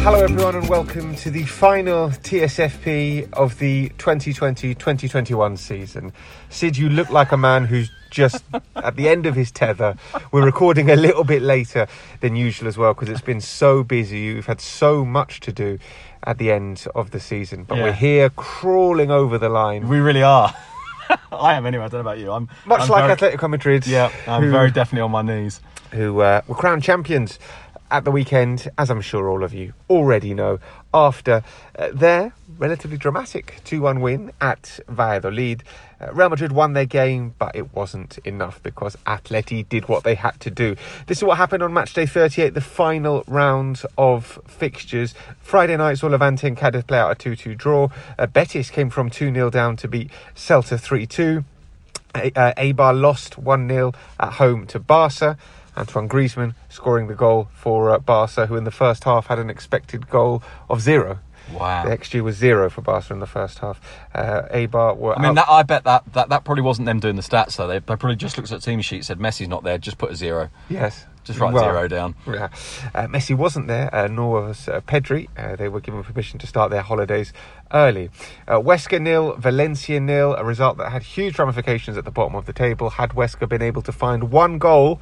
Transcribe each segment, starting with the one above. Hello everyone and welcome to the final TSFP of the 2020-2021 season. Sid, you look like a man who's just at the end of his tether. We're recording a little bit later than usual as well because it's been so busy. You've had so much to do at the end of the season. But we're here crawling over the line. We really are. I am anyway, I don't know about you. I'm like Atletico Madrid. Yeah, I'm very definitely on my knees. Who were crowned champions at the weekend, as I'm sure all of you already know, after their relatively dramatic 2-1 win at Valladolid. Real Madrid won their game, but it wasn't enough because Atleti did what they had to do. This is what happened on matchday 38, the final round of fixtures. Friday night saw Levante and Cadiz play out a 2-2 draw. Betis came from 2-0 down to beat Celta 3-2. Eibar lost 1-0 at home to Barca. Antoine Griezmann scoring the goal for Barca, who in the first half had an expected goal of zero. Wow. The XG was zero for Barca in the first half. Eibar were I bet that probably wasn't them doing the stats, though. They probably just looked at the team sheet, said, Messi's not there, just put a zero. Yes. Just write zero down. Yeah. Messi wasn't there, nor was Pedri. They were given permission to start their holidays early. Huesca 0, Valencia 0, a result that had huge ramifications at the bottom of the table. Had Huesca been able to find one goal,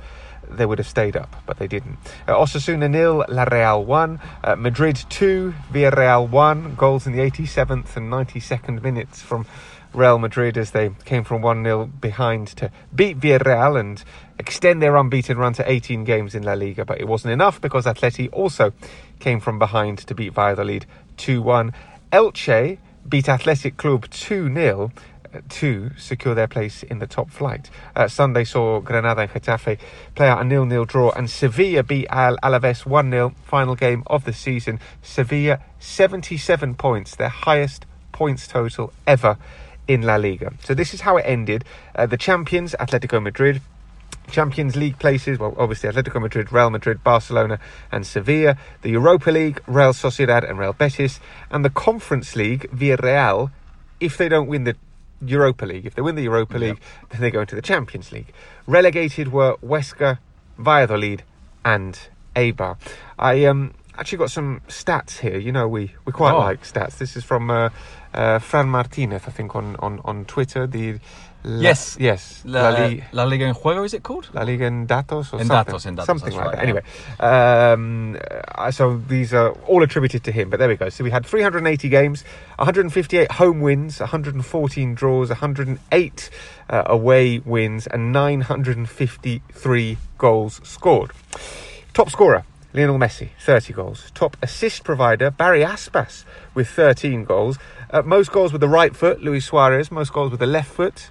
they would have stayed up, but they didn't. Osasuna 0, La Real 1, Madrid 2, Villarreal 1. Goals in the 87th and 92nd minutes from Real Madrid as they came from 1-0 behind to beat Villarreal and extend their unbeaten run to 18 games in La Liga. But it wasn't enough because Atleti also came from behind to beat Valladolid 2-1. Elche beat Atletic Club 2-0. To secure their place in the top flight. Sunday saw Granada and Getafe play out a 0-0 draw, and Sevilla beat Alaves 1-0, final game of the season. Sevilla 77 points, their highest points total ever in La Liga. So this is how it ended. The champions, Atletico Madrid. Champions League places, well, obviously Atletico Madrid, Real Madrid, Barcelona and Sevilla. The Europa League, Real Sociedad and Real Betis. And the Conference League, Villarreal, if they don't win the Europa League. If they win the Europa League, then they go into the Champions League. Relegated were Huesca, Valladolid and Eibar. I actually got some stats here. You know, we quite like stats. This is from Fran Martinez, I think, on Twitter. La Liga en Juego, is it called? La Liga en Datos or en Datos, something like that. Anyway, so these are all attributed to him, but there we go. So we had 380 games, 158 home wins, 114 draws, 108 away wins, and 953 goals scored. Top scorer, Lionel Messi, 30 goals. Top assist provider, Barry Aspas, with 13 goals. Most goals with the right foot, Luis Suarez. Most goals with the left foot,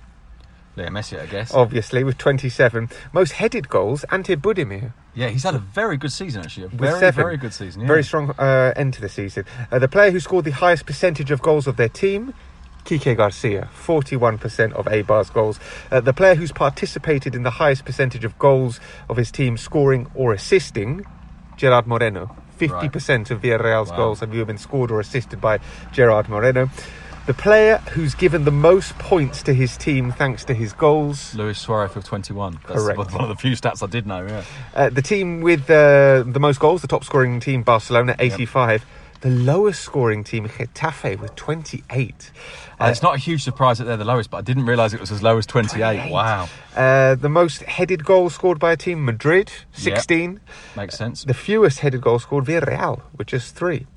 Leo Messi, I guess. Obviously, with 27. Most headed goals, Ante Budimir. Yeah, he's had a very good season, actually. Very good season. Yeah. Very strong end to the season. The player who scored the highest percentage of goals of their team, Quique Garcia, 41% of Eibar's goals. The player who's participated in the highest percentage of goals of his team scoring or assisting, Gerard Moreno. 50% of Villarreal's goals have either been scored or assisted by Gerard Moreno. The player who's given the most points to his team thanks to his goals, Luis Suarez with 21. That's correct. One of the few stats I did know, yeah. The team with the most goals, the top scoring team, Barcelona, 85. Yep. The lowest scoring team, Getafe, with 28. It's not a huge surprise that they're the lowest, but I didn't realise it was as low as 28. Wow. The most headed goal scored by a team, Madrid, 16. Yep. Makes sense. The fewest headed goal scored, Villarreal, with just 3.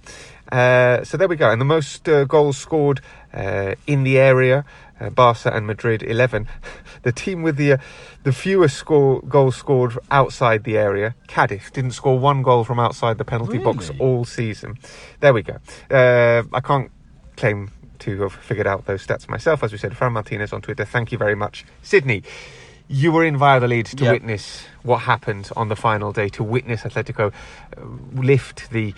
So there we go. And the most goals scored in the area, Barca and Madrid, 11. The team with the fewest goals scored outside the area, Cadiz, didn't score one goal from outside the penalty box all season. There we go. I can't claim to have figured out those stats myself. As we said, Fran Martinez on Twitter, thank you very much. Sydney, You were in Valladolid to witness what happened on the final day, to witness Atletico lift the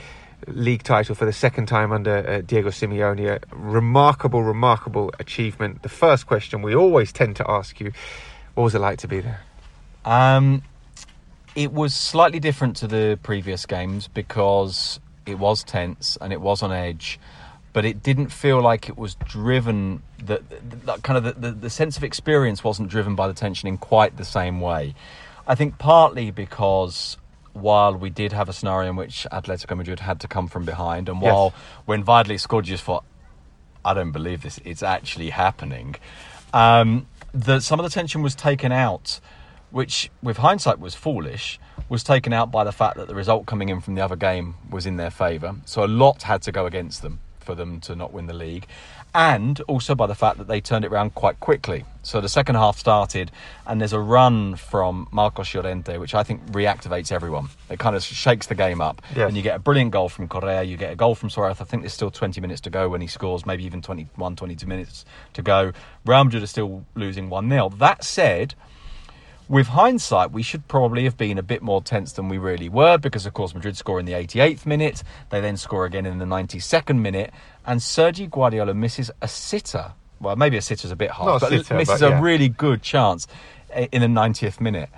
league title for the second time under Diego Simeone. A remarkable, remarkable achievement. The first question we always tend to ask you, what was it like to be there? It was slightly different to the previous games because it was tense and it was on edge, but it didn't feel like it was driven, that kind of the sense of experience wasn't driven by the tension in quite the same way. I think partly because while we did have a scenario in which Atletico Madrid had to come from behind, and while when Valladolid scored you just thought, I don't believe this, it's actually happening, some of the tension was taken out, which with hindsight was foolish, was taken out by the fact that the result coming in from the other game was in their favour, so a lot had to go against them for them to not win the league, and also by the fact that they turned it around quite quickly. So the second half started and there's a run from Marcos Llorente which I think reactivates everyone. It kind of shakes the game up, and you get a brilliant goal from Correa, you get a goal from Suarez. I think there's still 20 minutes to go when he scores, maybe even 21, 22 minutes to go. Real Madrid are still losing 1-0. That said, with hindsight, we should probably have been a bit more tense than we really were, because, of course, Madrid score in the 88th minute. They then score again in the 92nd minute. And Sergio Guardiola misses a sitter. Well, maybe a sitter's a bit harsh, but misses a really good chance in the 90th minute.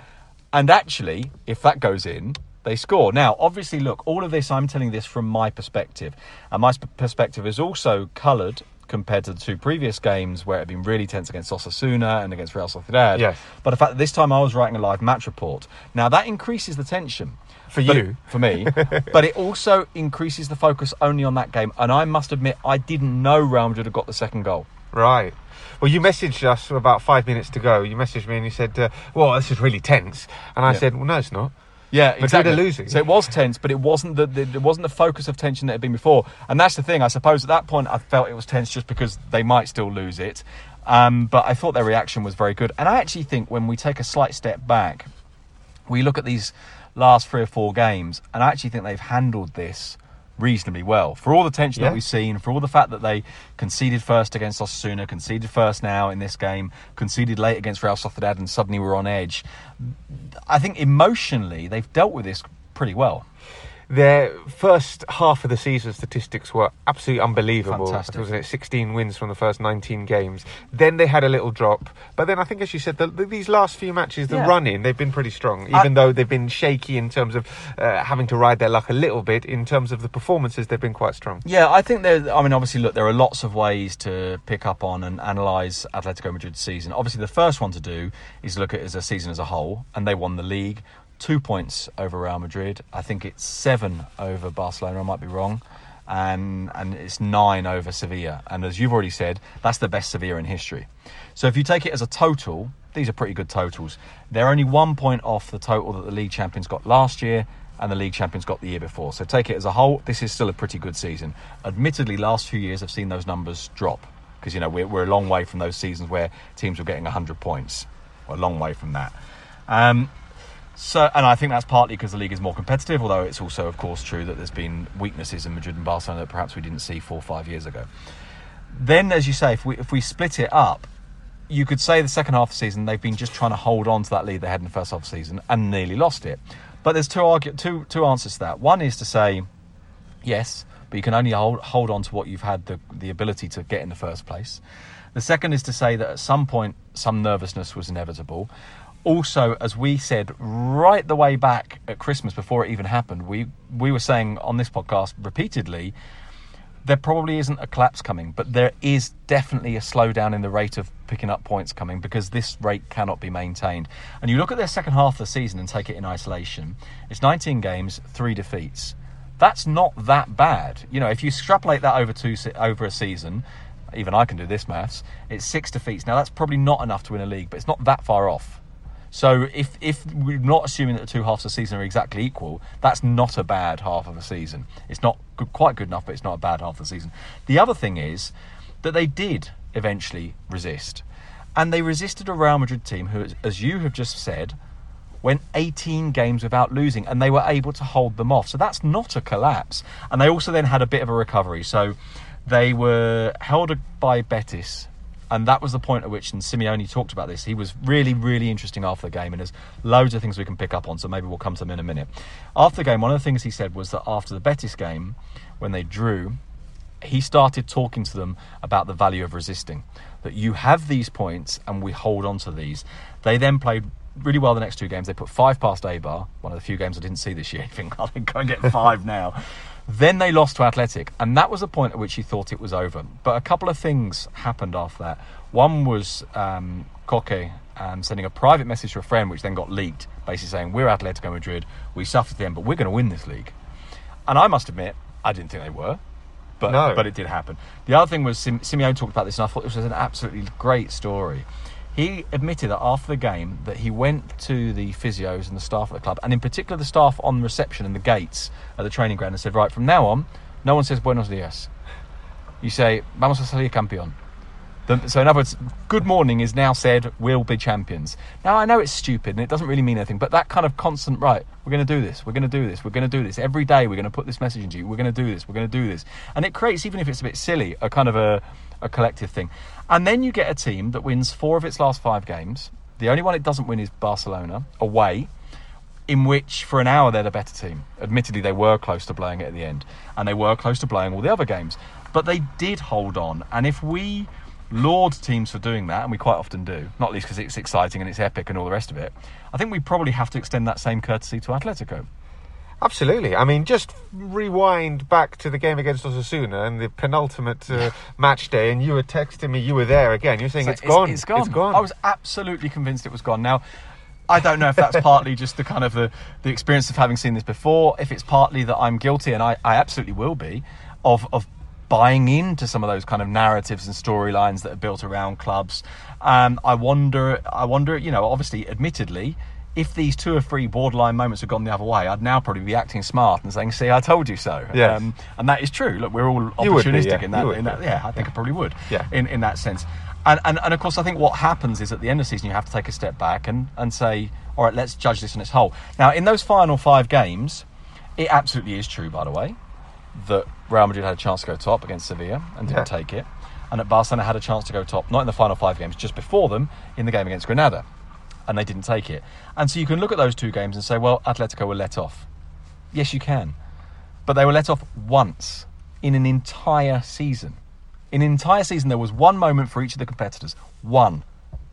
And actually, if that goes in, they score. Now, obviously, look, all of this, I'm telling this from my perspective. And my perspective is also coloured compared to the two previous games where it had been really tense against Osasuna and against Real Sociedad. Yes. But the fact that this time I was writing a live match report. Now, that increases the tension. For me. But it also increases the focus only on that game. And I must admit, I didn't know Real Madrid had got the second goal. Right. Well, you messaged us about 5 minutes to go. You messaged me and you said, well, this is really tense. And I said, well, no, it's not. Yeah, exactly. Losing. So it was tense, but it wasn't the focus of tension that had been before. And that's the thing. I suppose at that point I felt it was tense just because they might still lose it. But I thought their reaction was very good. And I actually think when we take a slight step back, we look at these last 3 or 4 games, and I actually think they've handled this reasonably well. For all the tension that we've seen, for all the fact that they conceded first against Osasuna, conceded first now in this game, conceded late against Real Sociedad, and suddenly we're on edge. I think emotionally they've dealt with this pretty well. Their first half of the season statistics were absolutely unbelievable. Fantastic. Wasn't it? 16 wins from the first 19 games. Then they had a little drop. But then I think, as you said, these last few matches, the run-in, they've been pretty strong, even though they've been shaky in terms of having to ride their luck a little bit. In terms of the performances, they've been quite strong. Yeah, I think obviously, look, there are lots of ways to pick up on and analyse Atletico Madrid's season. Obviously, the first one to do is look at it as a season as a whole, and they won the league. 2 points over Real Madrid. I think it's 7 over Barcelona. I might be wrong. And it's 9 over Sevilla. And as you've already said, that's the best Sevilla in history. So if you take it as a total, these are pretty good totals. They're only 1 point off the total that the league champions got last year and the league champions got the year before. So take it as a whole, this is still a pretty good season. Admittedly, last few years I've seen those numbers drop because, you know, we're a long way from those seasons where teams were getting 100 points. We're a long way from that. So, and I think that's partly because the league is more competitive, although it's also, of course, true that there's been weaknesses in Madrid and Barcelona that perhaps we didn't see 4 or 5 years ago. Then, as you say, if we split it up, you could say the second half of the season they've been just trying to hold on to that lead they had in the first half of the season and nearly lost it. But there's two answers to that. One is to say, yes, but you can only hold on to what you've had the ability to get in the first place. The second is to say that at some point some nervousness was inevitable. Also, as we said right the way back at Christmas, before it even happened, we were saying on this podcast repeatedly, there probably isn't a collapse coming, but there is definitely a slowdown in the rate of picking up points coming because this rate cannot be maintained. And you look at their second half of the season and take it in isolation. It's 19 games, 3 defeats. That's not that bad. You know, if you extrapolate that over a season, even I can do this maths, it's 6 defeats. Now, that's probably not enough to win a league, but it's not that far off. So if we're not assuming that the two halves of the season are exactly equal, that's not a bad half of a season. It's not quite good enough, but it's not a bad half of the season. The other thing is that they did eventually resist. And they resisted a Real Madrid team who, as you have just said, went 18 games without losing, and they were able to hold them off. So that's not a collapse. And they also then had a bit of a recovery. So they were held by Betis And that was the point at which, and Simeone talked about this, he was really, really interesting after the game, and there's loads of things we can pick up on, so maybe we'll come to them in a minute. After the game, one of the things he said was that after the Betis game, when they drew, he started talking to them about the value of resisting, that you have these points and we hold on to these. They then played really well the next two games. They put 5 past Eibar, one of the few games I didn't see this year. I think I'll go and get 5 now. Then they lost to Atletic, and that was a point at which he thought it was over. But a couple of things happened after that. One was Koke sending a private message to a friend, which then got leaked, basically saying, we're Atletico Madrid, we suffered them, but we're going to win this league. And I must admit, I didn't think they were, but it did happen. The other thing was, Simeone talked about this, and I thought this was an absolutely great story. He admitted that after the game that he went to the physios and the staff at the club, and in particular the staff on reception and the gates at the training ground, and said, right, from now on, no one says buenos dias. You say, vamos a salir campeón. So in other words, good morning is now said, we'll be champions. Now, I know it's stupid and it doesn't really mean anything, but that kind of constant, right, we're going to do this, we're going to do this, we're going to do this. Every day we're going to put this message into you, we're going to do this, we're going to do this. And it creates, even if it's a bit silly, a kind of a collective thing. And then you get a team that wins 4 of its last 5 games. The only one it doesn't win is Barcelona, away, in which for an hour they're the better team. Admittedly, they were close to blowing it at the end, and they were close to blowing all the other games. But they did hold on. And if we laud teams for doing that, and we quite often do, not least because it's exciting and it's epic and all the rest of it, I think we probably have to extend that same courtesy to Atletico. Absolutely. I mean, just rewind back to the game against Osasuna and the penultimate match day, and you were texting me, you were there again, you were saying, it's gone. I was absolutely convinced it was gone. Now, I don't know if that's partly just the kind of the experience of having seen this before, if it's partly that I'm guilty, and I absolutely will be, of buying into some of those kind of narratives and storylines that are built around clubs. I wonder, you know, obviously, admittedly, if these 2 or 3 borderline moments had gone the other way, I'd now probably be acting smart and saying, see, I told you so. Yes. And that is true. Look, we're all opportunistic in that. Yeah, I think I probably would in that sense. And of course, I think what happens is at the end of the season, you have to take a step back and say, all right, let's judge this in its whole. Now, in those final 5 games, it absolutely is true, by the way, that Real Madrid had a chance to go top against Sevilla and didn't take it. And that Barcelona had a chance to go top, not in the final 5 games, just before them, in the game against Granada. And they didn't take it. And so you can look at those 2 games and say, well, Atletico were let off. Yes, you can. But they were let off once in an entire season. In an entire season, there was one moment for each of the competitors. One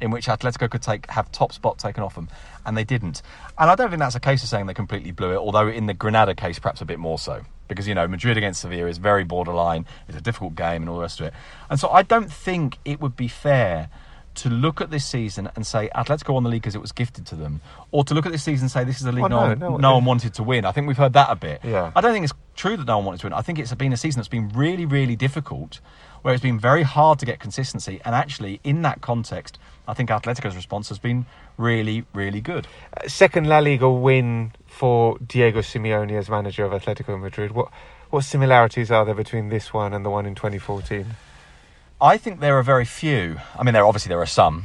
in which Atletico could have top spot taken off them. And they didn't. And I don't think that's a case of saying they completely blew it, although in the Granada case, perhaps a bit more so. Because, you know, Madrid against Sevilla is very borderline. It's a difficult game and all the rest of it. And so I don't think it would be fair to look at this season and say Atletico won the league because it was gifted to them, or to look at this season and say this is a league no one wanted to win. I think we've heard that a bit. Yeah. I don't think it's true that no one wanted to win. I think it's been a season that's been really, really difficult, where it's been very hard to get consistency. And actually, in that context, I think Atletico's response has been really, really good. Second La Liga win for Diego Simeone as manager of Atletico Madrid. What similarities are there between this one and the one in 2014? I think there are very few. I mean, there are some.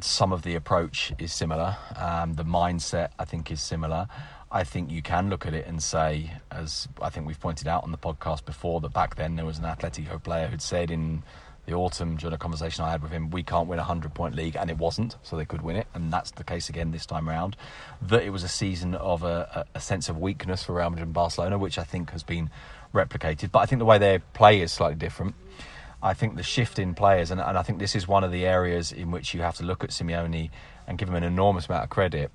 Some of the approach is similar. The mindset, I think, is similar. I think you can look at it and say, as I think we've pointed out on the podcast before, that back then there was an Atletico player who'd said in the autumn, during a conversation I had with him, we can't win a 100-point league, and it wasn't, so they could win it, and that's the case again this time round. That it was a season of a sense of weakness for Real Madrid and Barcelona, which I think has been replicated. But I think the way they play is slightly different. I think the shift in players, and I think this is one of the areas in which you have to look at Simeone and give him an enormous amount of credit.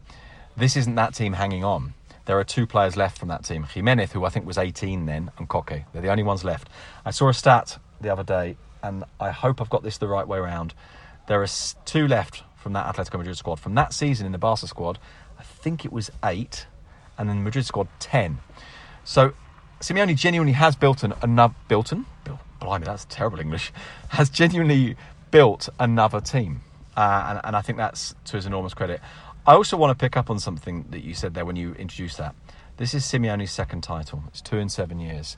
This isn't that team hanging on. There are 2 players left from that team. Jimenez, who I think was 18 then, and Koke. They're the only ones left. I saw a stat the other day, and I hope I've got this the right way around. There are 2 left from that Atletico Madrid squad. From that season in the Barca squad, I think it was 8, and in the Madrid squad, 10. So Simeone genuinely has genuinely built another team. And I think that's to his enormous credit. I also want to pick up on something that you said there when you introduced that. This is Simeone's 2nd title. It's 2 in 7 years.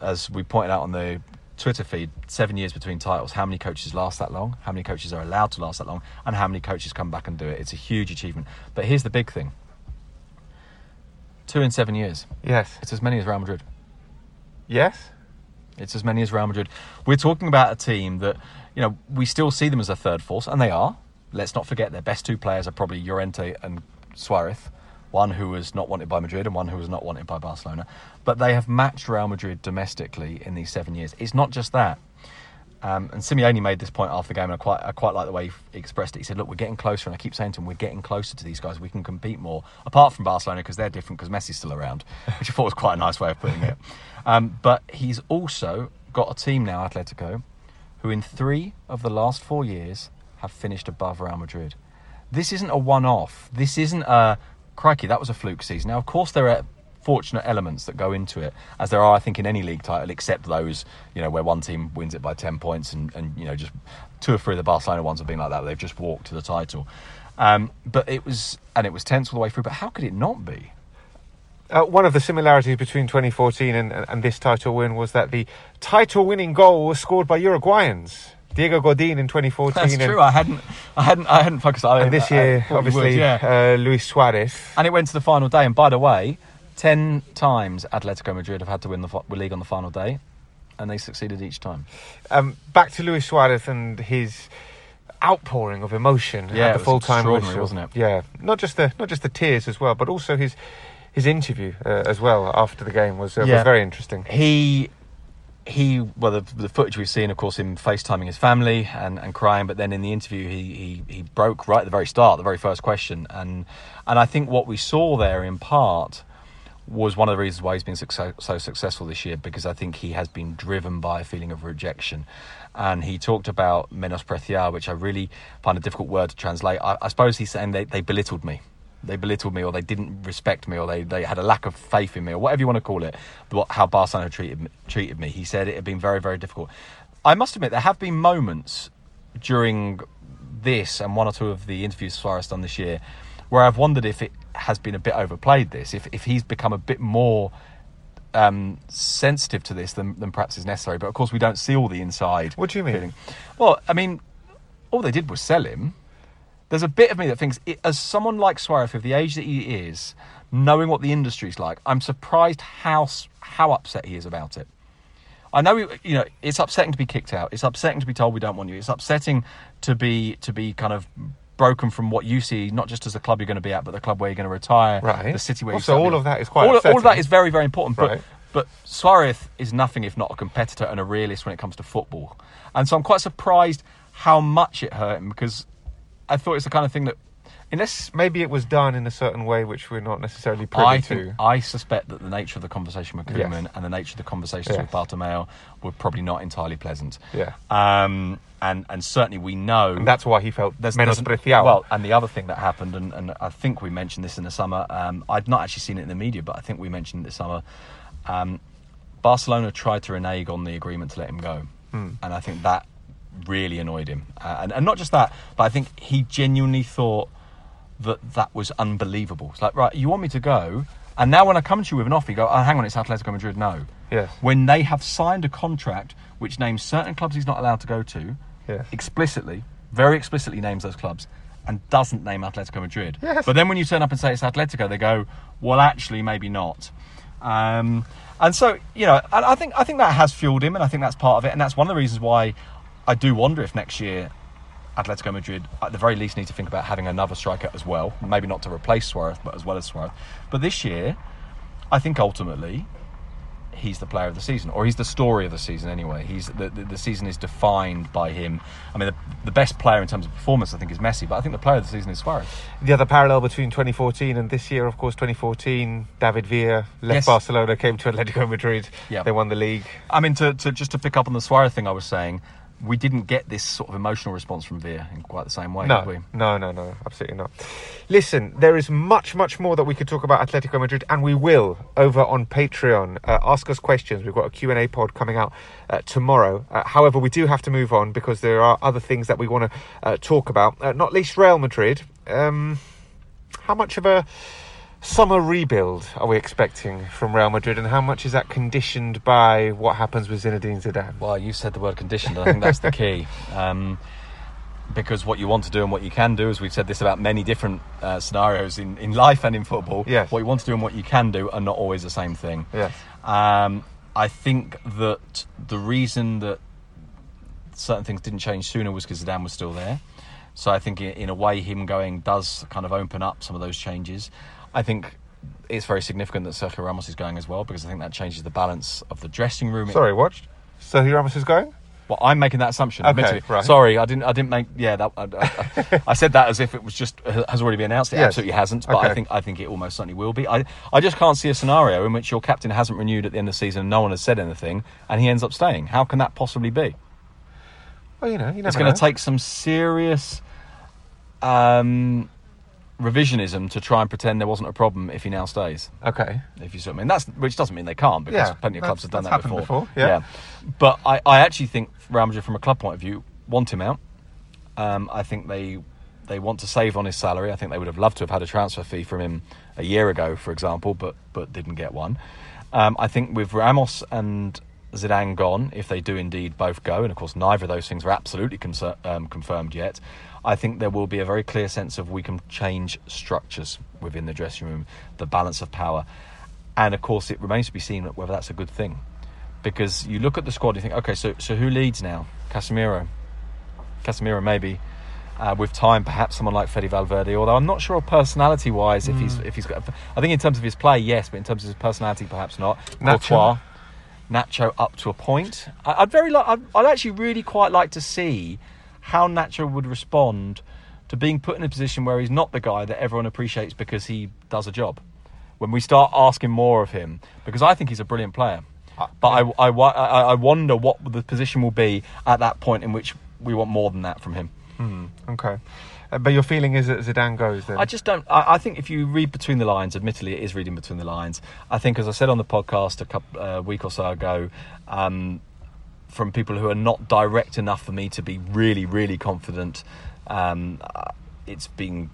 As we pointed out on the Twitter feed, 7 years between titles. How many coaches last that long? How many coaches are allowed to last that long? And how many coaches come back and do it? It's a huge achievement. But here's the big thing. 2 in 7 years. Yes. It's as many as Real Madrid. Yes. It's as many as Real Madrid. We're talking about a team that, you know, we still see them as a third force, and they are. Let's not forget their best two players are probably Llorente and Suarez, one who was not wanted by Madrid and one who was not wanted by Barcelona. But they have matched Real Madrid domestically in these 7 years. It's not just that. And Simeone made this point after the game, and I quite like the way he expressed it. He said, look, we're getting closer, and I keep saying to him, we're getting closer to these guys. We can compete more, apart from Barcelona, because they're different, because Messi's still around, which I thought was quite a nice way of putting it. But he's also got a team now, Atletico, who in 3 of the last 4 years have finished above Real Madrid. This isn't a one-off. This isn't a, crikey, that was a fluke season. Now, of course, there are fortunate elements that go into it, as there are, I think, in any league title, except those, you know, where one team wins it by 10 points and you know, just 2 or 3 of the Barcelona ones have been like that. They've just walked to the title. But it was tense all the way through. But how could it not be? One of the similarities between 2014 and this title win was that the title-winning goal was scored by Uruguayans. Diego Godin in 2014. That's true. I hadn't focused on it. And this year, obviously, Luis Suarez. And it went to the final day. And by the way, 10 times Atletico Madrid have had to win the league on the final day, and they succeeded each time. Back to Luis Suarez and his outpouring of emotion at the full-time whistle. Yeah, wasn't it? Yeah, not just the tears as well, but also his interview as well after the game was very interesting. The footage we've seen, of course, him FaceTiming his family and crying, but then in the interview he broke right at the very start, the very first question, and I think what we saw there in part was one of the reasons why he's been so successful this year, because I think he has been driven by a feeling of rejection. And he talked about menospreciar, which I really find a difficult word to translate. I suppose he's saying they belittled me. They belittled me, or they didn't respect me, or they had a lack of faith in me, or whatever you want to call it, how Barcelona treated me. He said it had been very, very difficult. I must admit, there have been moments during this and 1 or 2 of the interviews Suarez done this year where I've wondered if it has been a bit overplayed, this, if he's become a bit more sensitive to this than perhaps is necessary. But of course, we don't see all the inside. What do you mean? Feeling. Well, I mean, all they did was sell him. There's a bit of me that thinks, as someone like Suarez, of the age that he is, knowing what the industry's like, I'm surprised how upset he is about it. I know, you know, it's upsetting to be kicked out. It's upsetting to be told we don't want you. It's upsetting to be kind of broken from what you see, not just as the club you're going to be at, but the club where you're going to retire, right. The city where you're going to be. So all of that is quite upsetting. All of that is very, very important. Right. But Suarez is nothing if not a competitor and a realist when it comes to football. And so I'm quite surprised how much it hurt him, because I thought it's the kind of thing that, unless maybe it was done in a certain way which we're not necessarily privy to. I suspect that the nature of the conversation with Koeman and the nature of the conversations with Bartomeu were probably not entirely pleasant. Yeah. And certainly we know... And that's why he felt menospreciado. Well, and the other thing that happened, and I think we mentioned this in the summer, I'd not actually seen it in the media, but I think we mentioned it this summer, Barcelona tried to renege on the agreement to let him go. Mm. And I think that really annoyed him. And not just that, but I think he genuinely thought that was unbelievable. It's like, right, you want me to go, and now when I come to you with an offer, you go, oh, hang on, it's Atletico Madrid, no. Yes. When they have signed a contract which names certain clubs he's not allowed to go to, explicitly, very explicitly names those clubs, and doesn't name Atletico Madrid. Yes. But then when you turn up and say it's Atletico, they go, well, actually, maybe not. And so, you know, I think that has fueled him, and I think that's part of it, and that's one of the reasons why I do wonder if next year Atletico Madrid, at the very least, need to think about having another striker as well. Maybe not to replace Suarez, but as well as Suarez. But this year, I think ultimately, he's the player of the season, or he's the story of the season anyway. He's the season is defined by him. I mean, the best player in terms of performance, I think, is Messi, but I think the player of the season is Suarez. The other parallel between 2014 and this year, of course, 2014, David Villa left Barcelona, came to Atletico Madrid. Yep. They won the league. I mean, to pick up on the Suarez thing I was saying, we didn't get this sort of emotional response from Villa in quite the same way, did we? No, absolutely not. Listen, there is much, much more that we could talk about Atletico Madrid, and we will, over on Patreon. Ask us questions. We've got a Q&A pod coming out tomorrow. However, we do have to move on because there are other things that we want to talk about, not least Real Madrid. How much of a summer rebuild are we expecting from Real Madrid, and how much is that conditioned by what happens with Zinedine Zidane? Well, you said the word conditioned, and I think that's the key. Because what you want to do and what you can do, as we've said this about many different scenarios in life and in football, what you want to do and what you can do are not always the same thing. Yes. I think that the reason that certain things didn't change sooner was because Zidane was still there. So I think in a way him going does kind of open up some of those changes. I think it's very significant that Sergio Ramos is going as well, because I think that changes the balance of the dressing room. Sorry, what? Sergio Ramos is going? Well, I'm making that assumption. Okay, right. Sorry, I didn't make. Yeah, that, I said that as if it was just has already been announced. It absolutely hasn't. But okay. I think it almost certainly will be. I just can't see a scenario in which your captain hasn't renewed at the end of the season, and no one has said anything, and he ends up staying. How can that possibly be? Well, you know, it's going to take some serious revisionism to try and pretend there wasn't a problem if he now stays. Okay. If you see what I mean. Which doesn't mean they can't, because plenty of clubs have done that before. Yeah. But I actually think Real Madrid, from a club point of view, want him out. I think they want to save on his salary. I think they would have loved to have had a transfer fee from him a year ago, for example, but didn't get one. I think with Ramos and Zidane gone, if they do indeed both go, and of course neither of those things are absolutely confirmed yet, I think there will be a very clear sense of we can change structures within the dressing room, the balance of power. And of course it remains to be seen whether that's a good thing, because you look at the squad and you think, okay, so who leads now? Casemiro maybe, with time perhaps someone like Fede Valverde, although I'm not sure personality wise if he's got, I think in terms of his play yes, but in terms of his personality perhaps not. Courtois, Nacho up to a point. I'd actually really quite like to see how Nacho would respond to being put in a position where he's not the guy that everyone appreciates because he does a job. When we start asking more of him, because I think he's a brilliant player, but yeah. I wonder what the position will be at that point in which we want more than that from him. Okay. But your feeling is that Zidane goes then? I just don't. I think if you read between the lines, admittedly it is reading between the lines. I think, as I said on the podcast a week or so ago, from people who are not direct enough for me to be really, really confident, it's been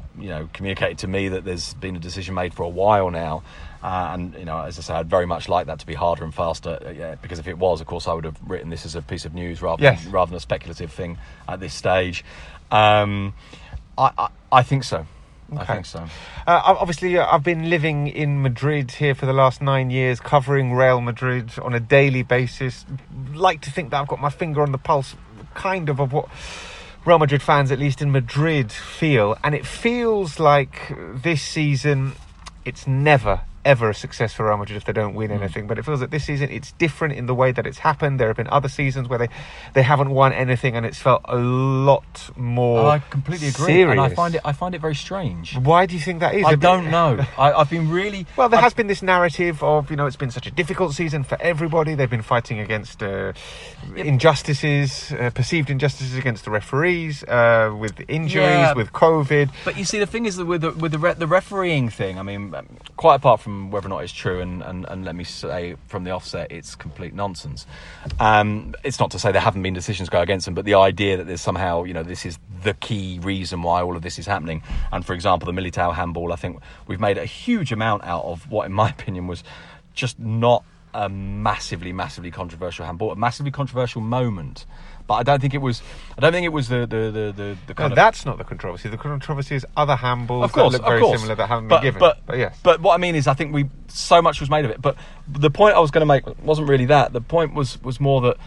communicated to me that there's been a decision made for a while now. And as I say, I'd very much like that to be harder and faster. Because if it was, of course, I would have written this as a piece of news rather than a speculative thing at this stage. I think so. Okay. I think so. Obviously, I've been living in Madrid here for the last 9 years, covering Real Madrid on a daily basis. Like to think that I've got my finger on the pulse, kind of what Real Madrid fans, at least in Madrid, feel. And it feels like this season, it's never, ever a success for Real Madrid if they don't win anything. But it feels that this season, it's different in the way that it's happened. There have been other seasons where they haven't won anything and it's felt a lot more serious. I completely agree. Serious. And I find it very strange. Why do you think that is? I don't know. I've been really... Well, there has been this narrative of, it's been such a difficult season for everybody. They've been fighting against injustices, perceived injustices against the referees, with injuries, with COVID. But you see, the thing is that with the refereeing thing, I mean, quite apart from whether or not it's true, and let me say from the offset, it's complete nonsense. It's not to say there haven't been decisions go against them, but the idea that there's somehow, this is the key reason why all of this is happening. And for example, the Militao handball, I think we've made a huge amount out of what, in my opinion, was just not a massively, massively controversial handball, a massively controversial moment. But I don't think it was. I don't think it was the kind. No, that's not the controversy. The controversy is other handballs that look very similar that haven't been given. But yes. But what I mean is, I think so much was made of it. But the point I was going to make wasn't really that. The point was more that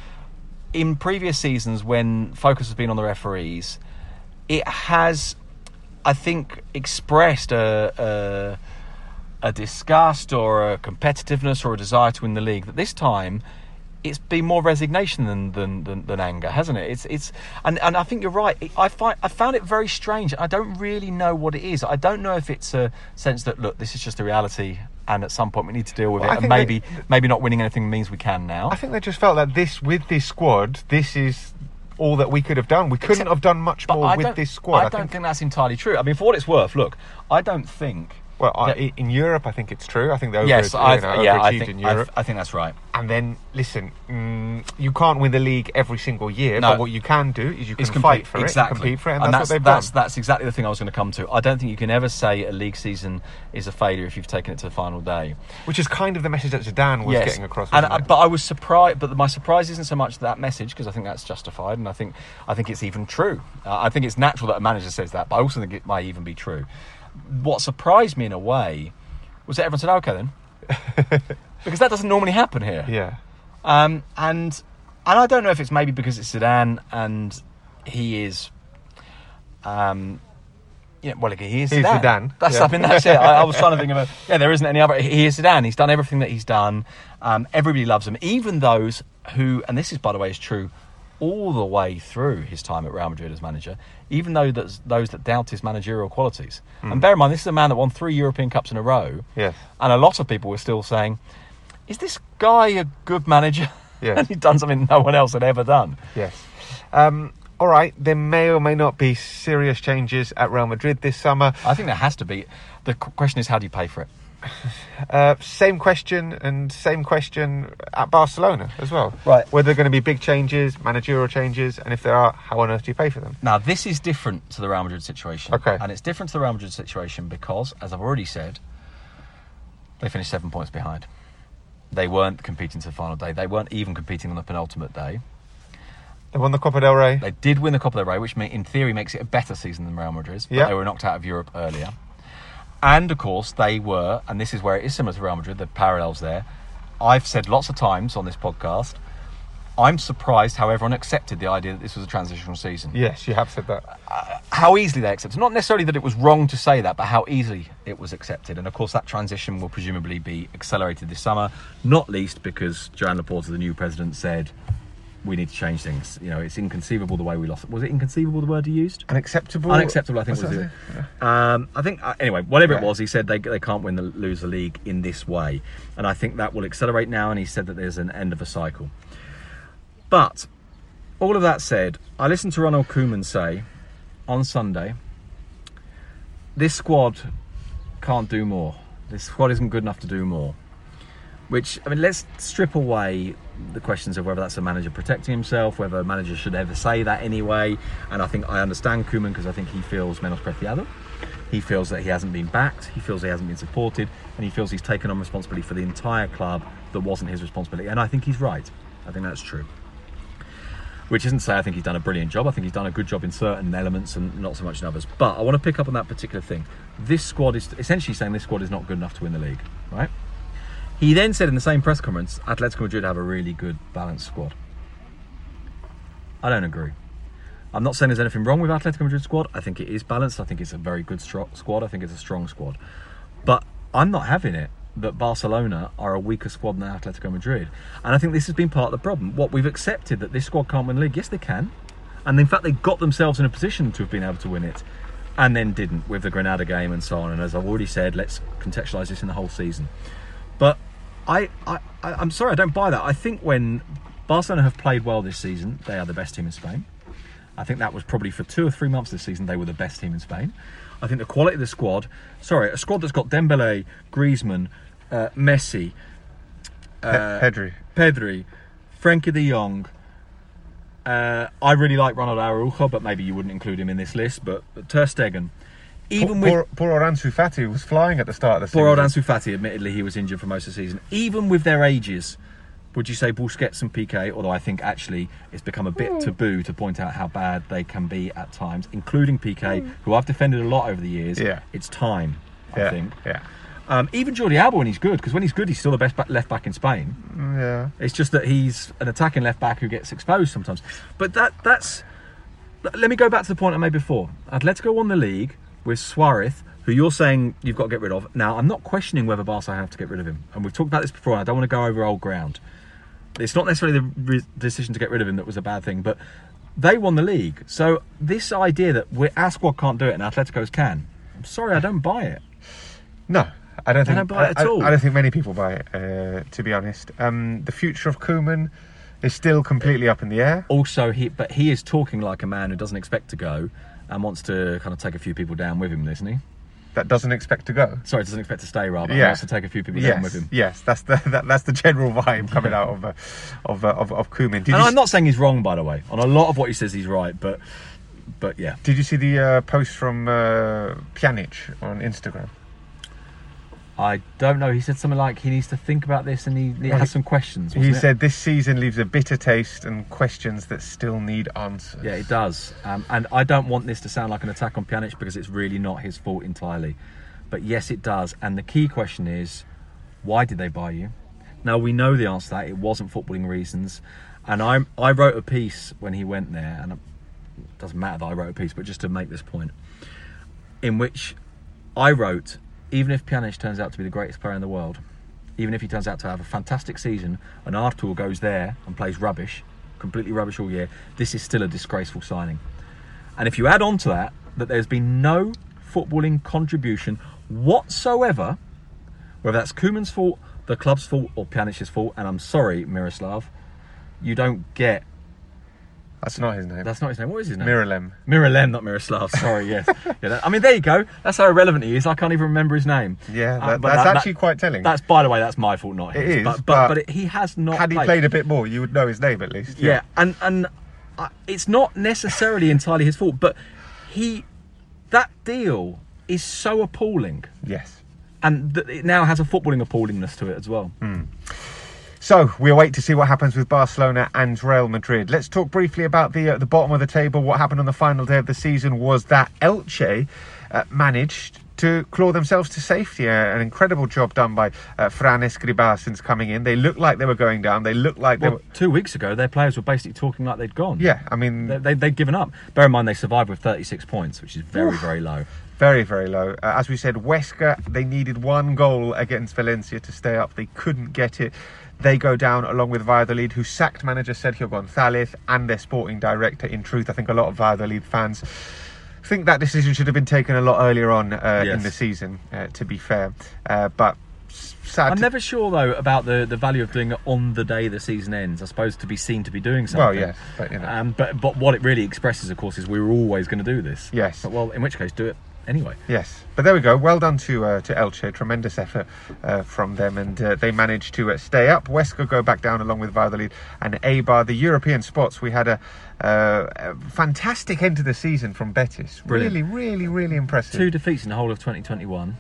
in previous seasons, when focus has been on the referees, it has, I think, expressed a disgust or a competitiveness or a desire to win the league. That this time, it's been more resignation than anger, hasn't it? It's and I think you're right. I found it very strange. I don't really know what it is. I don't know if it's a sense that, look, this is just the reality, and at some point we need to deal with it. And maybe not winning anything means we can now. I think they just felt that with this squad, this is all that we could have done. We couldn't have done much more with this squad. I don't think that's entirely true. I mean, for what it's worth, look, I don't think. Well, in Europe, I think it's true. I think they overachieved in Europe. I think that's right. And then, listen, you can't win the league every single year, but what you can do is you can compete for it, and that's what they've done. That's exactly the thing I was going to come to. I don't think you can ever say a league season is a failure if you've taken it to the final day. Which is kind of the message that Zidane was getting across. But I was surprised, but my surprise isn't so much that message, because I think that's justified, and I think it's even true. I think it's natural that a manager says that, but I also think it might even be true. What surprised me in a way was that everyone said, okay then. Because that doesn't normally happen here. Yeah. And And I don't know if it's maybe because it's Zidane and he is... Yeah, well, he is Zidane. I mean, that's it. I was trying to think of there isn't any other. He is Zidane. He's done everything that he's done. Everybody loves him, even those who, and this is, by the way, is true all the way through his time at Real Madrid as manager, even though that's those that doubt his managerial qualities. And bear in mind, this is a man that won 3 European Cups in a row. Yes. And a lot of people were still saying, is this guy a good manager? Yes. And he'd done something no one else had ever done. Yes. All right, there may or may not be serious changes at Real Madrid this summer. I think there has to be. The question is, how do you pay for it? Same question at Barcelona as well. Right. Whether there are going to be big changes, managerial changes, and if there are, how on earth do you pay for them? Now, this is different to the Real Madrid situation. Okay. And it's different to the Real Madrid situation because, as I've already said, they finished 7 points behind. They weren't competing to the final day. They weren't even competing on the penultimate day. They won the Copa del Rey. They did win the Copa del Rey, which in theory makes it a better season than Real Madrid's. But They were knocked out of Europe earlier. And, of course, they were, and this is where it is similar to Real Madrid, the parallels there. I've said lots of times on this podcast, I'm surprised how everyone accepted the idea that this was a transitional season. Yes, you have said that. How easily they accepted. Not necessarily that it was wrong to say that, but how easily it was accepted. And, of course, that transition will presumably be accelerated this summer, not least because Joan Laporta, the new president, said... we need to change things. You know, it's inconceivable the way we lost it. Was it inconceivable, the word he used? Unacceptable. Unacceptable, I think was it. Yeah. I think, anyway, whatever it was, he said they can't lose the league in this way. And I think that will accelerate now, and he said that there's an end of a cycle. But, all of that said, I listened to Ronald Koeman say, on Sunday, this squad can't do more. This squad isn't good enough to do more. Which, I mean, let's strip away the questions of whether that's a manager protecting himself, whether a manager should ever say that anyway. And I think I understand Koeman because I think he feels menos preciado. He feels that he hasn't been backed. He feels he hasn't been supported. And he feels he's taken on responsibility for the entire club that wasn't his responsibility. And I think he's right. I think that's true. Which isn't to say I think he's done a brilliant job. I think he's done a good job in certain elements and not so much in others. But I want to pick up on that particular thing. This squad is essentially saying this squad is not good enough to win the league, right? He then said in the same press conference, Atletico Madrid have a really good balanced squad. I don't agree. I'm not saying there's anything wrong with Atletico Madrid's squad. I think it is balanced. I think it's a very good squad. I think it's a strong squad. But I'm not having it that Barcelona are a weaker squad than Atletico Madrid. And I think this has been part of the problem. What we've accepted that this squad can't win the league. Yes, they can. And in fact, they got themselves in a position to have been able to win it. And then didn't with the Granada game and so on. And as I've already said, let's contextualise this in the whole season. But I'm sorry, I don't buy that. I think when Barcelona have played well this season, they are the best team in Spain. I think that was probably for 2 or 3 months this season, they were the best team in Spain. I think the quality of the squad... Sorry, a squad that's got Dembélé, Griezmann, Messi... Pedri, Frenkie de Jong... I really like Ronald Araujo, but maybe you wouldn't include him in this list, but Ter Stegen... Even poor old Ansu Fati was flying at the start of the season. Poor old Ansu Fati, admittedly, he was injured for most of the season. Even with their ages, would you say Busquets and Piquet, although I think actually it's become a bit taboo to point out how bad they can be at times, including Piquet, who I've defended a lot over the years. Yeah. It's time, I think. Yeah. Even Jordi Alba when he's good, because when he's good, he's still the best left back in Spain. Yeah. It's just that he's an attacking left back who gets exposed sometimes. But that's... Let me go back to the point I made before. Atletico won the league... with Suarez, who you're saying you've got to get rid of. Now, I'm not questioning whether Barca have to get rid of him. And we've talked about this before, and I don't want to go over old ground. It's not necessarily the decision to get rid of him that was a bad thing, but they won the league. So this idea that our squad can't do it and Atletico's can, I'm sorry, I don't buy it. No, I don't buy it at all. I don't think many people buy it, to be honest. The future of Koeman is still completely up in the air. Also, he is talking like a man who doesn't expect to go. And wants to kind of take a few people down with him, isn't he? That doesn't expect to go. Sorry, doesn't expect to stay, rather. Yeah. Wants to take a few people down with him. Yes, that's the general vibe coming out of Koeman. And I'm not saying he's wrong, by the way. On a lot of what he says, he's right, but yeah. Did you see the post from Pjanic on Instagram? I don't know. He said something like he needs to think about this and he has some questions. He said this season leaves a bitter taste and questions that still need answers. Yeah, it does. And I don't want this to sound like an attack on Pjanic because it's really not his fault entirely. But yes, it does. And the key question is, why did they buy you? Now, we know the answer to that. It wasn't footballing reasons. And I wrote a piece when he went there, and it doesn't matter that I wrote a piece, but just to make this point, in which I wrote, even if Pjanic turns out to be the greatest player in the world, even if he turns out to have a fantastic season and Artur goes there and plays rubbish, completely rubbish all year, this is still a disgraceful signing. And if you add on to that, that there's been no footballing contribution whatsoever, whether that's Koeman's fault, the club's fault, or Pjanic's fault, and I'm sorry, Miroslav, you don't get... That's not his name. That's not his name. What is his name? Miralem. Miralem, not Miroslav. Sorry, yes. I mean, there you go. That's how irrelevant he is. I can't even remember his name. Yeah, that's quite telling. That's, by the way, that's my fault, not his. It is. But he has not. Had he played a bit more, you would know his name at least. Yeah, and it's not necessarily entirely his fault, but that deal is so appalling. Yes. And it now has a footballing appallingness to it as well. Mm. So, we'll wait to see what happens with Barcelona and Real Madrid. Let's talk briefly about the bottom of the table. What happened on the final day of the season was that Elche managed to claw themselves to safety. An incredible job done by Fran Escribá since coming in. They looked like they were going down. They looked like they were... 2 weeks ago, their players were basically talking like they'd gone. Yeah, I mean... They'd given up. Bear in mind, they survived with 36 points, which is very, very low. Very, very low. As we said, Huesca, they needed one goal against Valencia to stay up. They couldn't get it. They go down along with Valladolid, who sacked manager Sergio González and their sporting director. In truth, I think a lot of Valladolid fans think that decision should have been taken a lot earlier on in the season, to be fair. But sad. I'm never sure, though, about the value of doing it on the day the season ends. I suppose to be seen to be doing something. Well, yes. But, you know. But what it really expresses, of course, is we were always going to do this. Yes. But, well, in which case, do it. Anyway, yes, but there we go. Well done to Elche. Tremendous effort from them, and they managed to stay up. Huesca go back down along with Valladolid and Eibar. The European spots. We had a fantastic end to the season from Betis. Brilliant. Really impressive. 2 defeats in the whole of 2021.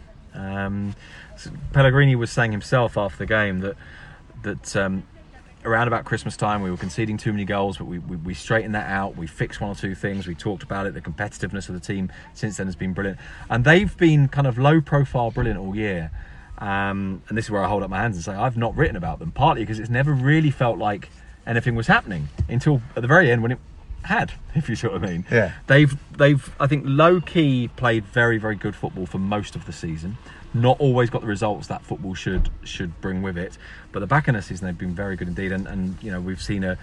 Pellegrini was saying himself after the game that around about Christmas time, we were conceding too many goals, but we straightened that out. We fixed one or two things. We talked about it. The competitiveness of the team since then has been brilliant. And they've been kind of low-profile brilliant all year. And this is where I hold up my hands and say I've not written about them, partly because it's never really felt like anything was happening until at the very end when it had, if you see what I mean. Yeah. They've I think, low-key played very, very good football for most of the season. Not always got the results that football should bring with it, but the back end of the season they've been very good indeed, and you know, we've seen a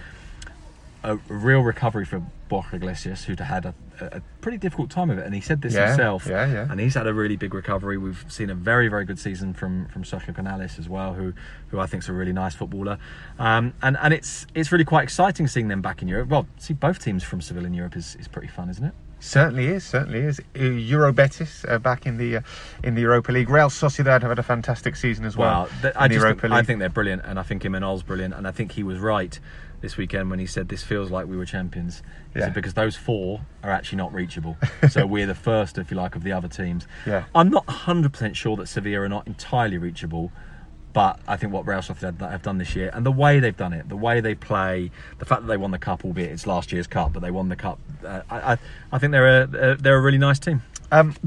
real recovery for Borja Iglesias, who'd had a pretty difficult time of it, and he said this himself. Yeah. And he's had a really big recovery. We've seen a very, very good season from Sergio Canales as well, who I think is a really nice footballer. And it's really quite exciting seeing them back in Europe. Well, see both teams from Seville in Europe is pretty fun, isn't it? Certainly is. Euro Betis back in the Europa League. Real Sociedad have had a fantastic season as well. I think they're brilliant, and I think Imanol's brilliant, and I think he was right this weekend when he said this feels like we were champions. He said, because those 4 are actually not reachable. So we're the first, if you like, of the other teams. Yeah. I'm not 100% sure that Sevilla are not entirely reachable, but I think what Real Sociedad have done this year, and the way they've done it, the way they play, the fact that they won the cup, albeit it's last year's cup, but they won the cup. I think they're a really nice team.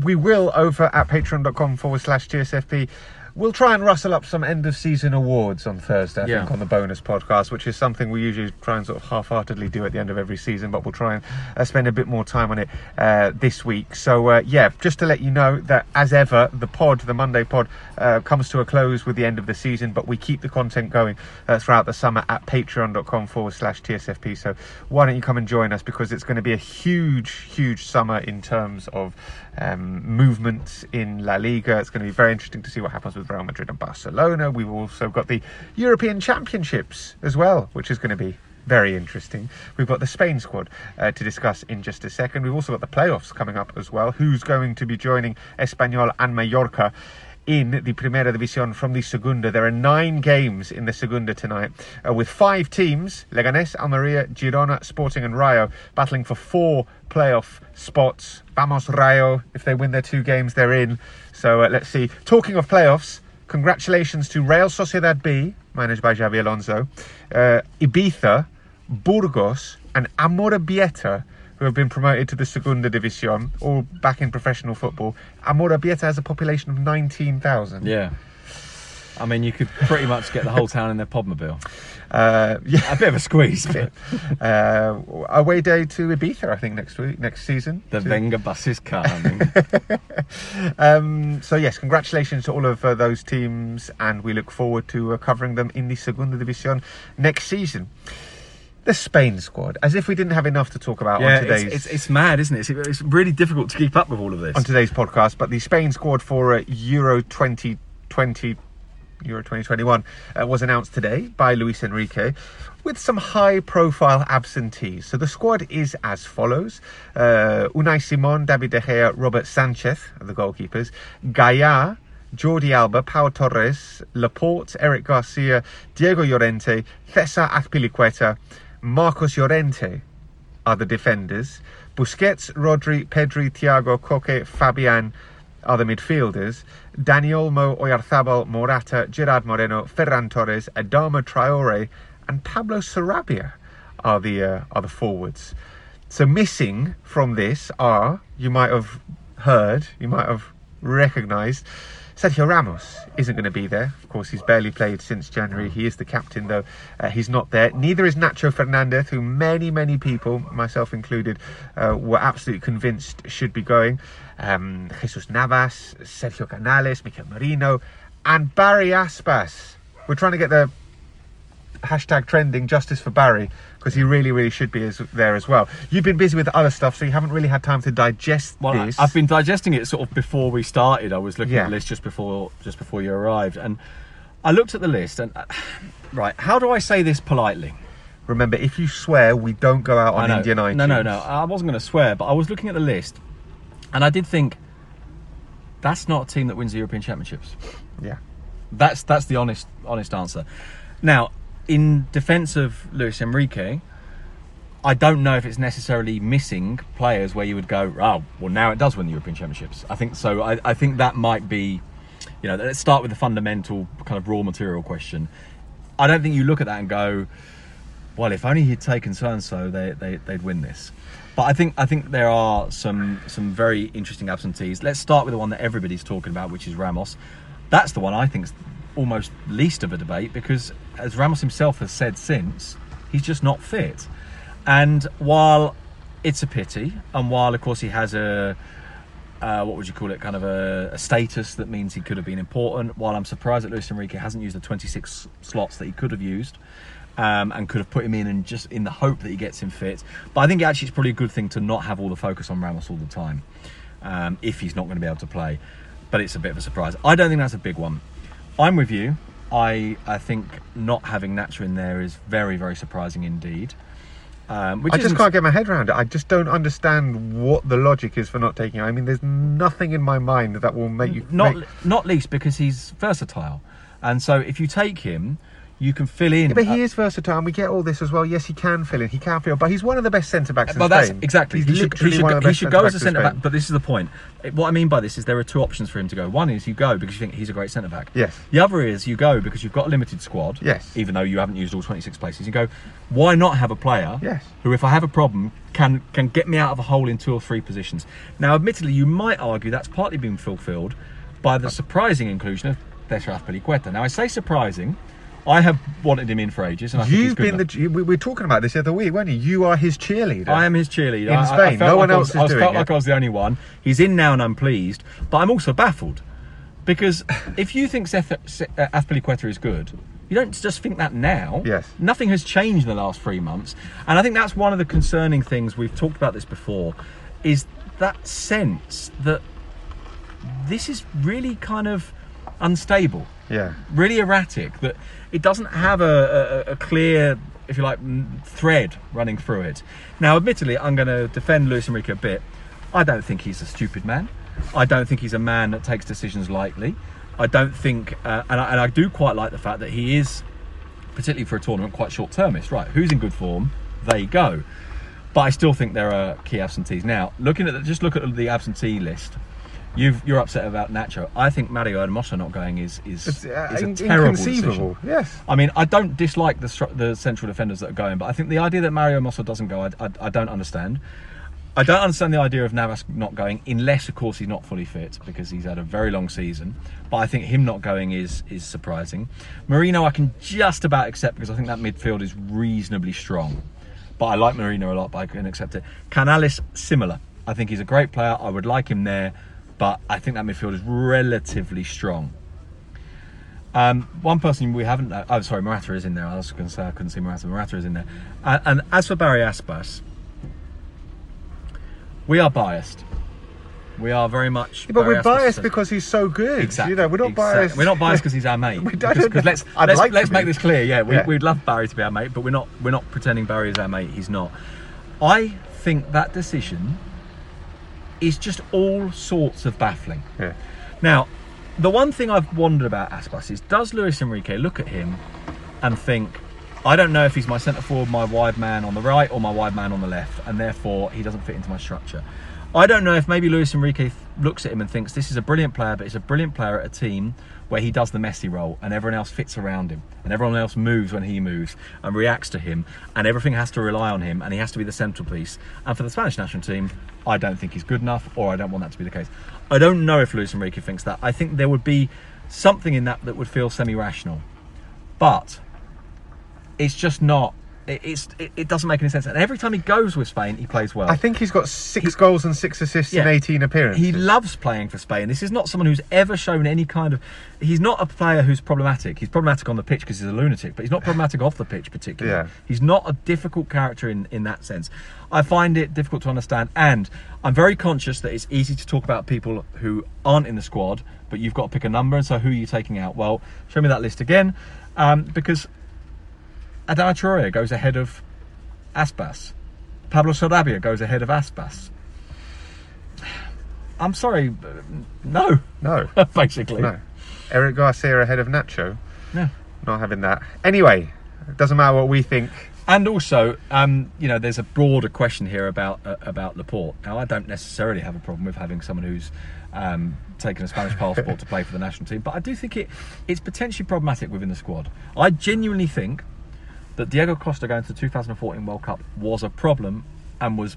We will, over at patreon.com/GSFP, we'll try and rustle up some end-of-season awards on Thursday, I think, on the bonus podcast, which is something we usually try and sort of half-heartedly do at the end of every season, but we'll try and spend a bit more time on it this week. So, just to let you know that, as ever, the Monday pod, comes to a close with the end of the season, but we keep the content going throughout the summer at patreon.com/TSFP. So why don't you come and join us, because it's going to be a huge summer in terms of movements in La Liga. It's going to be very interesting to see what happens with Real Madrid and Barcelona. We've also got the European Championships as well, which is going to be very interesting. We've got the Spain squad to discuss in just a second. We've also got the playoffs coming up as well. Who's going to be joining Espanyol and Mallorca in the Primera División from the Segunda? There are 9 games in the Segunda tonight, with 5 teams, Leganés, Almería, Girona, Sporting and Rayo, battling for 4 playoff spots. Vamos Rayo, if they win their 2 games, they're in. So let's see. Talking of playoffs, congratulations to Real Sociedad B, managed by Xabi Alonso, Ibiza, Burgos and Amorebieta, who have been promoted to the Segunda División, all back in professional football. Amorebieta has a population of 19,000. Yeah. I mean, you could pretty much get the whole town in their podmobile. Yeah, a bit of a squeeze. Away day to Ibiza, I think, next season. The Venga bus is coming. So yes, congratulations to all of those teams, and we look forward to covering them in the Segunda División next season. The Spain squad, as if we didn't have enough to talk about on today's... It's mad, isn't it? It's really difficult to keep up with all of this. On today's podcast, but the Spain squad for Euro 2020, Euro 2021 was announced today by Luis Enrique with some high-profile absentees. So the squad is as follows. Unai Simón, David De Gea, Robert Sanchez, the goalkeepers, Gaia, Jordi Alba, Pau Torres, Laporte, Eric Garcia, Diego Llorente, César Azpilicueta, Marcos Llorente are the defenders. Busquets, Rodri, Pedri, Thiago, Koke, Fabian are the midfielders. Dani Olmo, Oyarzabal, Morata, Gerard Moreno, Ferran Torres, Adama Traore and Pablo Sarabia are the forwards. So missing from this are, you might have heard, you might have recognised, Sergio Ramos isn't going to be there. Of course, he's barely played since January. He is the captain, though. He's not there. Neither is Nacho Fernandez, who many people, myself included, were absolutely convinced should be going. Jesus Navas, Sergio Canales, Mikel Merino, and Barry Aspas. We're trying to get the hashtag trending justice for Barry, because he really should be there as well. You've been busy with other stuff, so you haven't really had time to digest this. I've been digesting it sort of before we started. I was looking at the list just before you arrived, and I looked at the list and right, how do I say this politely? Remember, if you swear, we don't go out on Indian iTunes. No, I wasn't going to swear, but I was looking at the list and I did think, that's not a team that wins the European Championships. Yeah, that's the honest answer. Now, in defence of Luis Enrique, I don't know if it's necessarily missing players where you would go, oh, well, now it does win the European Championships. I think so. I think that might be, let's start with the fundamental kind of raw material question. I don't think you look at that and go, well, if only he'd taken so-and-so, they'd win this. But I think there are some very interesting absentees. Let's start with the one that everybody's talking about, which is Ramos. That's the one I think's almost least of a debate, because as Ramos himself has said since, he's just not fit. And while it's a pity, and while of course he has a kind of a status that means he could have been important, while I'm surprised that Luis Enrique hasn't used the 26 slots that he could have used, and could have put him in, and just in the hope that he gets him fit. But I think actually it's probably a good thing to not have all the focus on Ramos all the time, if he's not going to be able to play. But it's a bit of a surprise. I don't think that's a big one. I'm with you. I think not having Nacho in there is very surprising indeed. I just can't get my head around it. I just don't understand what the logic is for not taking him. I mean, there's nothing in my mind that will make you... Not least because he's versatile. And so if you take him, you can fill in... Yeah, but he is versatile, and we get all this as well. Yes, he can fill in. He can fill in. But he's one of the best centre-backs in Spain. Exactly. He's literally one of the best centre-backs in Spain. He should go as a centre-back, but this is the point. What I mean by this is there are two options for him to go. One is you go because you think he's a great centre-back. Yes. The other is you go because you've got a limited squad. Yes. Even though you haven't used all 26 places. You go, why not have a player who, if I have a problem, can get me out of a hole in two or three positions? Now, admittedly, you might argue that's partly been fulfilled by the surprising inclusion of César Azpilicueta. Now, I say surprising... I have wanted him in for ages, and I think he's good enough. We were talking about this the other week, weren't you? You are his cheerleader. I am his cheerleader. In Spain, no one else is doing it. I felt like I was the only one. He's in now, and I'm pleased, but I'm also baffled, because if you think Azpilicueta is good, you don't just think that now. Yes. Nothing has changed in the last 3 months, and I think that's one of the concerning things. We've talked about this before, is that sense that this is really kind of unstable. Yeah, really erratic. That it doesn't have a clear, if you like, thread running through it. Now, admittedly, I'm going to defend Luis Enrique a bit. I don't think he's a stupid man. I don't think he's a man that takes decisions lightly. I don't think, and I do quite like the fact that he is, particularly for a tournament, quite short-termist. Right, who's in good form, they go. But I still think there are key absentees. Now, look at the absentee list. You're upset about Nacho. I think Mario Hermoso not going is a terrible decision. Yes. I mean, I don't dislike the central defenders that are going, but I think the idea that Mario Hermoso doesn't go, I don't understand. I don't understand the idea of Navas not going, unless, of course, he's not fully fit, because he's had a very long season. But I think him not going is surprising. Marino I can just about accept, because I think that midfield is reasonably strong. But I like Marino a lot, but I can accept it. Canales, similar. I think he's a great player. I would like him there, but I think that midfield is relatively strong. One person we haven't... Oh, sorry, Morata is in there. I was going to say I couldn't see Morata. Morata is in there. And as for Barry Aspas, we are biased. We are very much... Yeah, but Barry Aspas biased because he's so good. Exactly. You know, we're not biased... We're not biased because he's our mate. Let's make this clear. We'd love Barry to be our mate, but we're not pretending Barry is our mate. He's not. I think that decision is just all sorts of baffling. Yeah. Now... The one thing I've wondered about Aspas is, does Luis Enrique look at him and think, I don't know if he's my centre-forward, my wide man on the right, or my wide man on the left, and therefore he doesn't fit into my structure. I don't know if maybe Luis Enrique looks at him and thinks, this is a brilliant player, but he's a brilliant player at a team where he does the Messi role, and everyone else fits around him, and everyone else moves when he moves, and reacts to him, and everything has to rely on him, and he has to be the central piece. And for the Spanish national team, I don't think he's good enough, or I don't want that to be the case. I don't know if Luis Enrique thinks that. I think there would be something in that that would feel semi-rational. But it's just not. It doesn't make any sense. And every time he goes with Spain, he plays well. I think he's got six goals and six assists in 18 appearances. He loves playing for Spain. This is not someone who's ever shown any kind of... He's not a player who's problematic. He's problematic on the pitch because he's a lunatic, but he's not problematic off the pitch particularly. Yeah. He's not a difficult character in that sense. I find it difficult to understand, and I'm very conscious that it's easy to talk about people who aren't in the squad, but you've got to pick a number, and so who are you taking out? Well, show me that list again, because Adama Traoré goes ahead of Aspas. Pablo Sarabia goes ahead of Aspas. I'm sorry, no. Basically. No. Eric Garcia ahead of Nacho. No. Not having that. Anyway, it doesn't matter what we think. And also, there's a broader question here about Laporte. Now, I don't necessarily have a problem with having someone who's taken a Spanish passport to play for the national team, but I do think it's potentially problematic within the squad. I genuinely think that Diego Costa going to the 2014 World Cup was a problem and was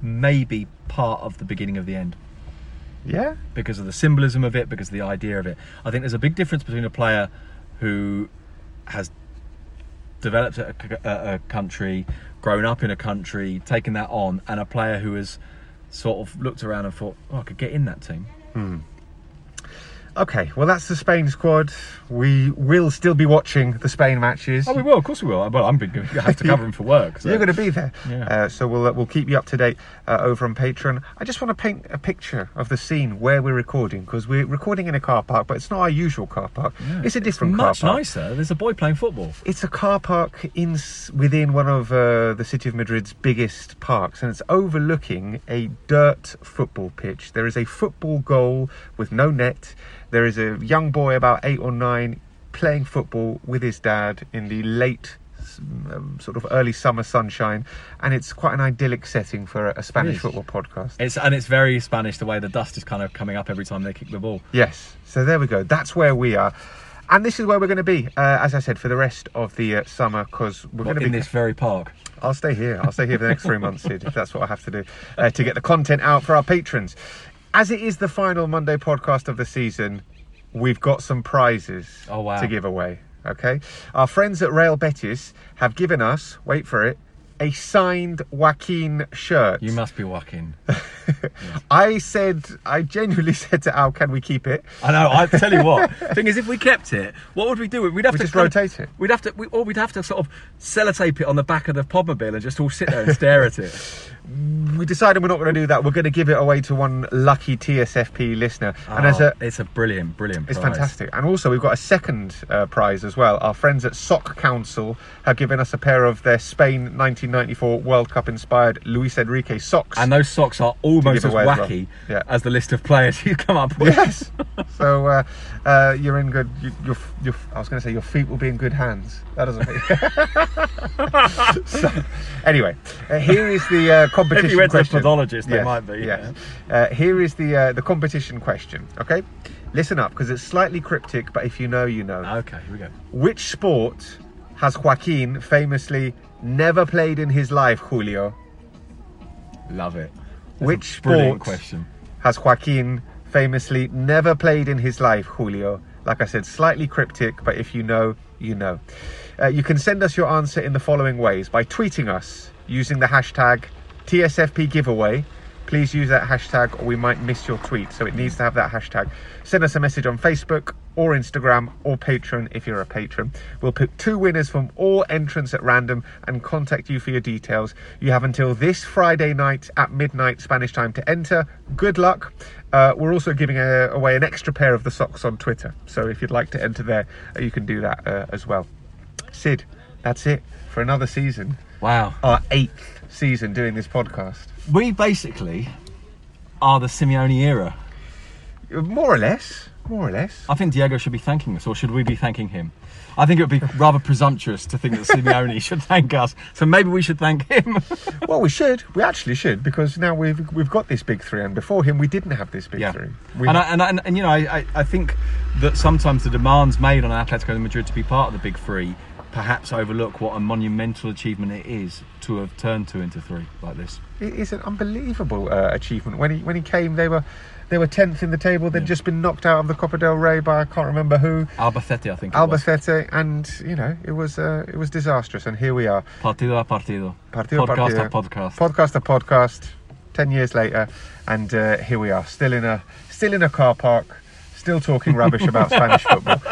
maybe part of the beginning of the end. Yeah? Because of the symbolism of it, because of the idea of it. I think there's a big difference between a player who has developed a country, grown up in a country, taken that on, and a player who has sort of looked around and thought, I could get in that team. Okay, well, that's the Spain squad. We will still be watching the Spain matches. Oh, we will, of course we will. Well, I'm going to have to cover them for work. So. You're going to be there. Yeah. So we'll keep you up to date over on Patreon. I just want to paint a picture of the scene where we're recording, because we're recording in a car park, but it's not our usual car park. Yeah, it's a different car park. It's much nicer. There's a boy playing football. It's a car park within one of the city of Madrid's biggest parks, and it's overlooking a dirt football pitch. There is a football goal with no net. There is a young boy about 8 or 9 playing football with his dad in the late sort of early summer sunshine, and it's quite an idyllic setting for a Spanish football podcast. It's very Spanish, the way the dust is kind of coming up every time they kick the ball. Yes, so there we go. That's where we are. And this is where we're going to be, as I said, for the rest of the summer, because we're going to be in this very park. I'll stay here. I'll stay here for the next 3 months, Sid, if that's what I have to do to get the content out for our patrons. As it is the final Monday podcast of the season, we've got some prizes to give away, okay? Our friends at Real Betis have given us, wait for it, a signed Joaquin shirt. You must be Joaquin. I genuinely said to Al, can we keep it? I know, I tell you what. Thing is, if we kept it, what would we do? We'd just rotate it. We'd have to sort of sellotape it on the back of the Podmobile and just all sit there and stare at it. We decided we're not going to do that. We're going to give it away to one lucky TSFP listener. And it's a brilliant prize. It's fantastic. And also, we've got a second prize as well. Our friends at Sock Council have given us a pair of their Spain 1994 World Cup inspired Luis Enrique socks. And those socks are almost as wacky as the list of players you come up with. Yes. So you're in good... I was going to say your feet will be in good hands. That doesn't mean... So, anyway, here is the... competition if you read question. The pathologist, they might be. Yes. Yeah. Here is the competition question. Okay, listen up, because it's slightly cryptic, but if you know, you know. Okay, here we go. Which sport has Joaquin famously never played in his life, Julio? Love it. Which sport question. Has Joaquin famously never played in his life, Julio? Like I said, slightly cryptic, but if you know, you know. You can send us your answer in the following ways. By tweeting us using the hashtag TSFPgiveaway. Please use that hashtag or we might miss your tweet. So it needs to have that hashtag. Send us a message on Facebook or Instagram or Patreon if you're a patron. We'll pick two winners from all entrants at random and contact you for your details. You have until this Friday night at midnight Spanish time to enter. Good luck. We're also giving away an extra pair of the socks on Twitter. So if you'd like to enter there, you can do that as well. Sid, that's it for another season. Wow. Our 8th season doing this podcast. We basically are the Simeone era. More or less. More or less. I think Diego should be thanking us, or should we be thanking him? I think it would be rather presumptuous to think that Simeone should thank us, so maybe we should thank him. Well, we should. We actually should, because now we've got this big three, and before him we didn't have this big three. And you know, I think that sometimes the demands made on Atletico Madrid to be part of the big three perhaps overlook what a monumental achievement it is to have turned two into three like this. It is an unbelievable achievement. When he came, they were 10th in the table. They'd just been knocked out of the Copa del Rey by I can't remember who. Albacete, I think. Albacete, and you know it was disastrous. And here we are. Partido a partido. Podcast a podcast. Podcast a podcast. 10 years later, and here we are, still in a car park, still talking rubbish about Spanish football.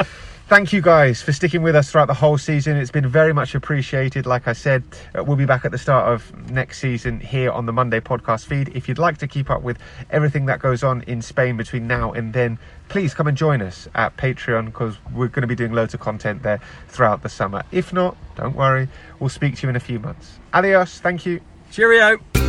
Thank you guys for sticking with us throughout the whole season. It's been very much appreciated. Like I said, we'll be back at the start of next season here on the Monday podcast feed. If you'd like to keep up with everything that goes on in Spain between now and then, please come and join us at Patreon, because we're going to be doing loads of content there throughout the summer. If not, don't worry. We'll speak to you in a few months. Adios. Thank you. Cheerio.